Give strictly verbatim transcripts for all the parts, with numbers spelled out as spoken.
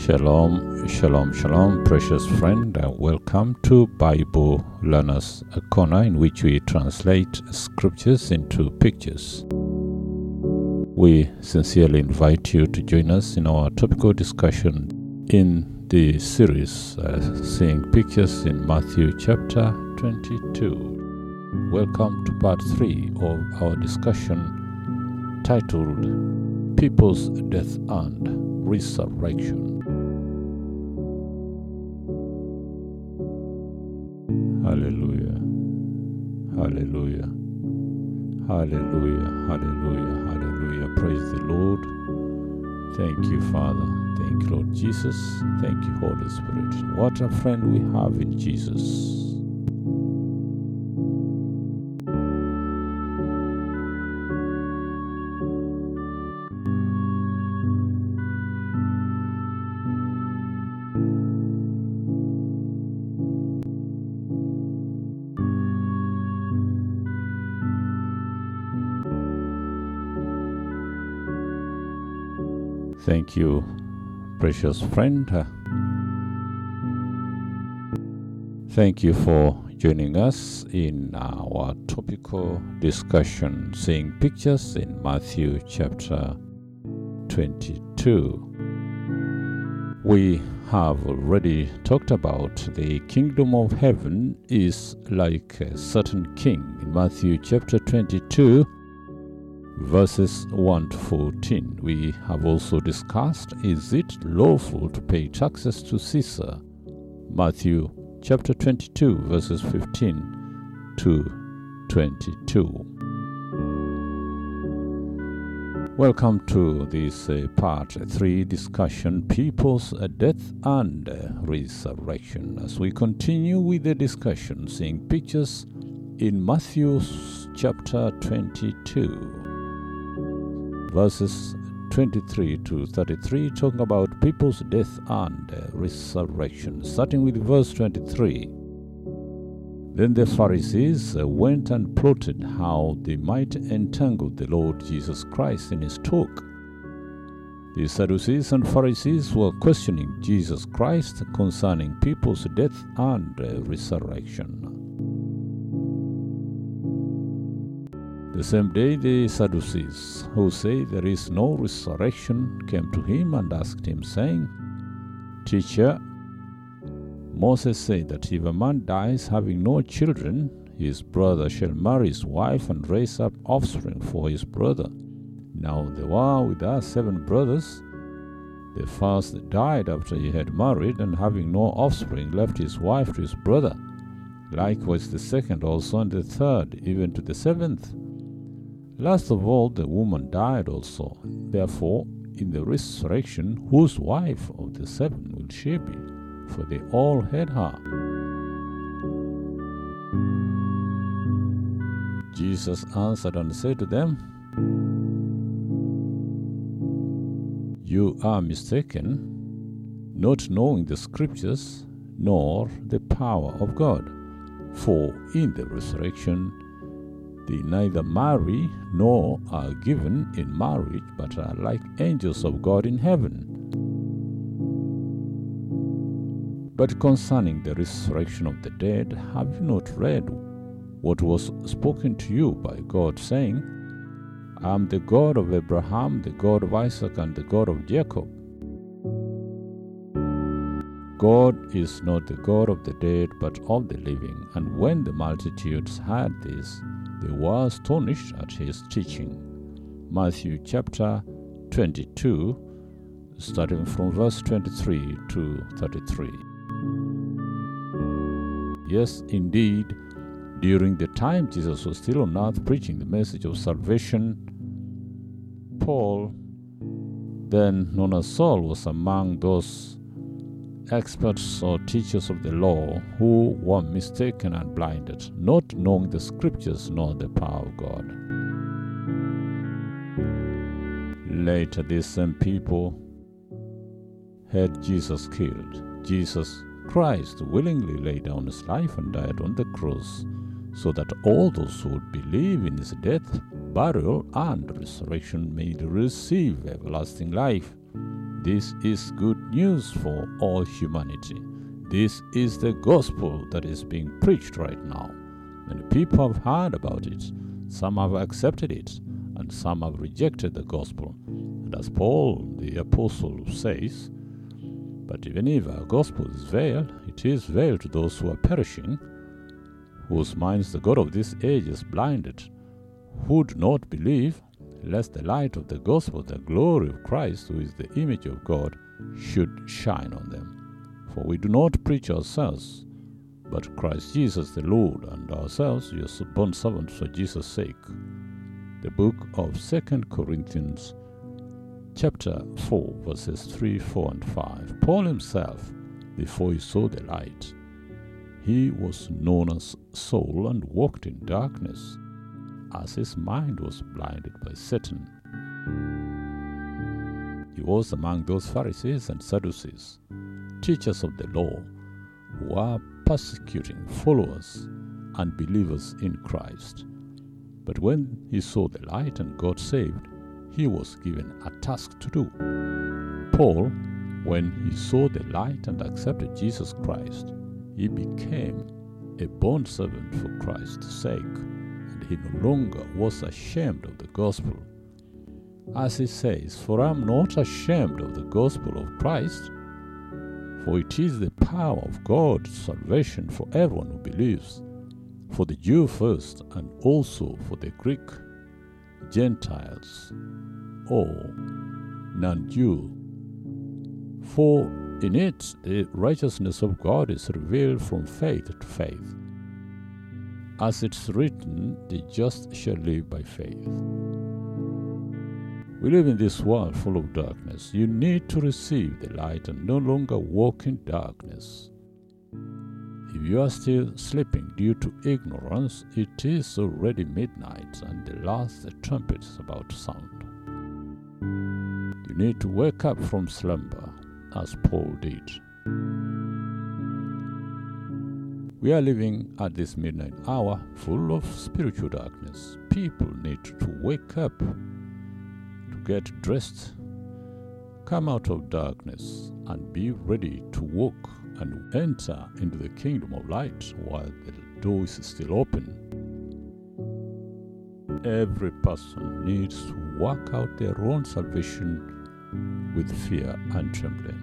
Shalom, shalom, shalom, precious friend. Welcome to Bible Learner's Corner, in which we translate scriptures into pictures. We sincerely invite you to join us in our topical discussion in the series, uh, Seeing Pictures in Matthew chapter twenty-two. Welcome to part three of our discussion titled, People's Death and Resurrection. Hallelujah, hallelujah, hallelujah, hallelujah, hallelujah. Praise the Lord. Thank you, Father. Thank you, Lord Jesus. Thank you, Holy Spirit. What a friend we have in Jesus. Thank you, precious friend. Thank you for joining us in our topical discussion, Seeing Pictures in Matthew chapter twenty-two. We have already talked about the kingdom of heaven is like a certain king in Matthew chapter twenty-two. Verses one to fourteen. We have also discussed, is it lawful to pay taxes to Caesar? Matthew chapter twenty-two, verses fifteen to twenty-two. Welcome to this uh, part three discussion, People's uh, Death and uh, Resurrection. As we continue with the discussion, Seeing Pictures in Matthew chapter twenty-two. Verses twenty-three to thirty-three, talking about people's death and uh, resurrection. Starting with verse twenty-three. Then the Pharisees uh, went and plotted how they might entangle the Lord Jesus Christ in his talk. The Sadducees and Pharisees were questioning Jesus Christ concerning people's death and uh, resurrection. The same day the Sadducees, who say there is no resurrection, came to him and asked him, saying, Teacher, Moses said that if a man dies having no children, his brother shall marry his wife and raise up offspring for his brother. Now there were with us seven brothers. The first died after he had married, and having no offspring, left his wife to his brother. Likewise the second also, and the third, even to the seventh. Last of all, the woman died also. Therefore, in the resurrection, whose wife of the seven will she be? For they all had her. Jesus answered and said to them, You are mistaken, not knowing the scriptures, nor the power of God. For in the resurrection, they neither marry nor are given in marriage, but are like angels of God in heaven. But concerning the resurrection of the dead, have you not read what was spoken to you by God, saying, I am the God of Abraham, the God of Isaac, and the God of Jacob? God is not the God of the dead, but of the living. And when the multitudes heard this, they were astonished at his teaching. Matthew chapter twenty-two, starting from verse twenty-three to thirty-three. Yes, indeed, during the time Jesus was still on earth preaching the message of salvation, Paul, then known as Saul, was among those experts or teachers of the law who were mistaken and blinded, not knowing the scriptures nor the power of God. Later, these same people had Jesus killed. Jesus Christ willingly laid down his life and died on the cross, so that all those who would believe in his death, burial, and resurrection may receive everlasting life. This is good news for all humanity. This is the gospel that is being preached right now. Many people have heard about it. Some have accepted it, and some have rejected the gospel. And as Paul the apostle says, but even if our gospel is veiled, it is veiled to those who are perishing, whose minds the god of this age is blinded, who do not believe, lest the light of the gospel, the glory of Christ, who is the image of God, should shine on them. For we do not preach ourselves, but Christ Jesus the Lord, and ourselves your bond servants for Jesus' sake. The book of Second Corinthians, chapter four, verses three, four, and five. Paul himself, before he saw the light, he was known as Saul and walked in darkness, as his mind was blinded by Satan. He was among those Pharisees and Sadducees, teachers of the law, who are persecuting followers and believers in Christ. But when he saw the light and got saved, he was given a task to do. Paul, when he saw the light and accepted Jesus Christ, he became a bondservant for Christ's sake, and he no longer was ashamed of the gospel. As he says, "For I am not ashamed of the gospel of Christ, for it is the power of God, salvation for everyone who believes, for the Jew first, and also for the Greek, Gentiles, or non-Jew. For in it the righteousness of God is revealed from faith to faith. As it's written, the just shall live by faith." We live in this world full of darkness. You need to receive the light and no longer walk in darkness. If you are still sleeping due to ignorance, it is already midnight and the last the trumpet is about to sound. You need to wake up from slumber, as Paul did. We are living at this midnight hour full of spiritual darkness. People need to wake up, to get dressed, come out of darkness, and be ready to walk and enter into the kingdom of light while the door is still open. Every person needs to work out their own salvation with fear and trembling.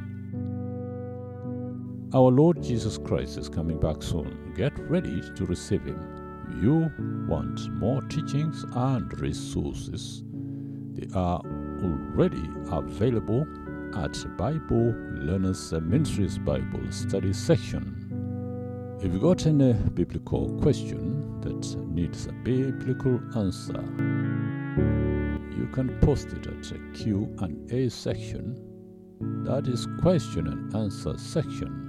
Our Lord Jesus Christ is coming back soon. Get ready to receive Him. You want more teachings and resources. They are already available at Bible Learners Ministries Bible Study section. If you've got any biblical question that needs a biblical answer, you can post it at the Q and A section, that is question and answer section,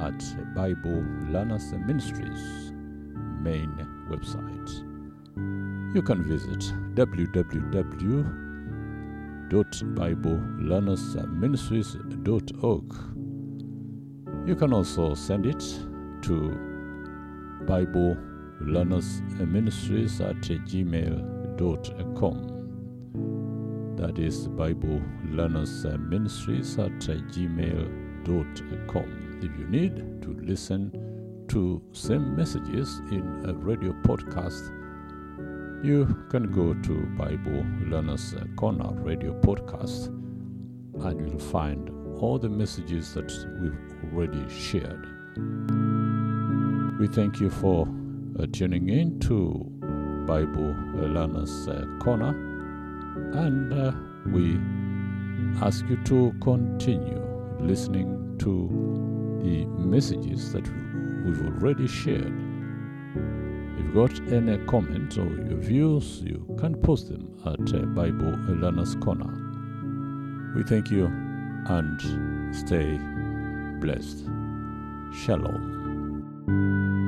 at Bible Learners Ministries main website. You can visit www. bible learners ministries dot org. You can also send it to Bible Learners Ministries at gmail dot com. That is Bible Learners Ministries at gmail dot com. If you need to listen to same messages in a radio podcast, you can go to Bible Learner's Corner radio podcast and you'll find all the messages that we've already shared. We thank you for uh, tuning in to Bible Learner's Corner, and uh, we ask you to continue listening to the messages that we've already shared. Got any comments or your views, you can post them at uh, Bible Learner's Corner. We thank you and stay blessed. Shalom.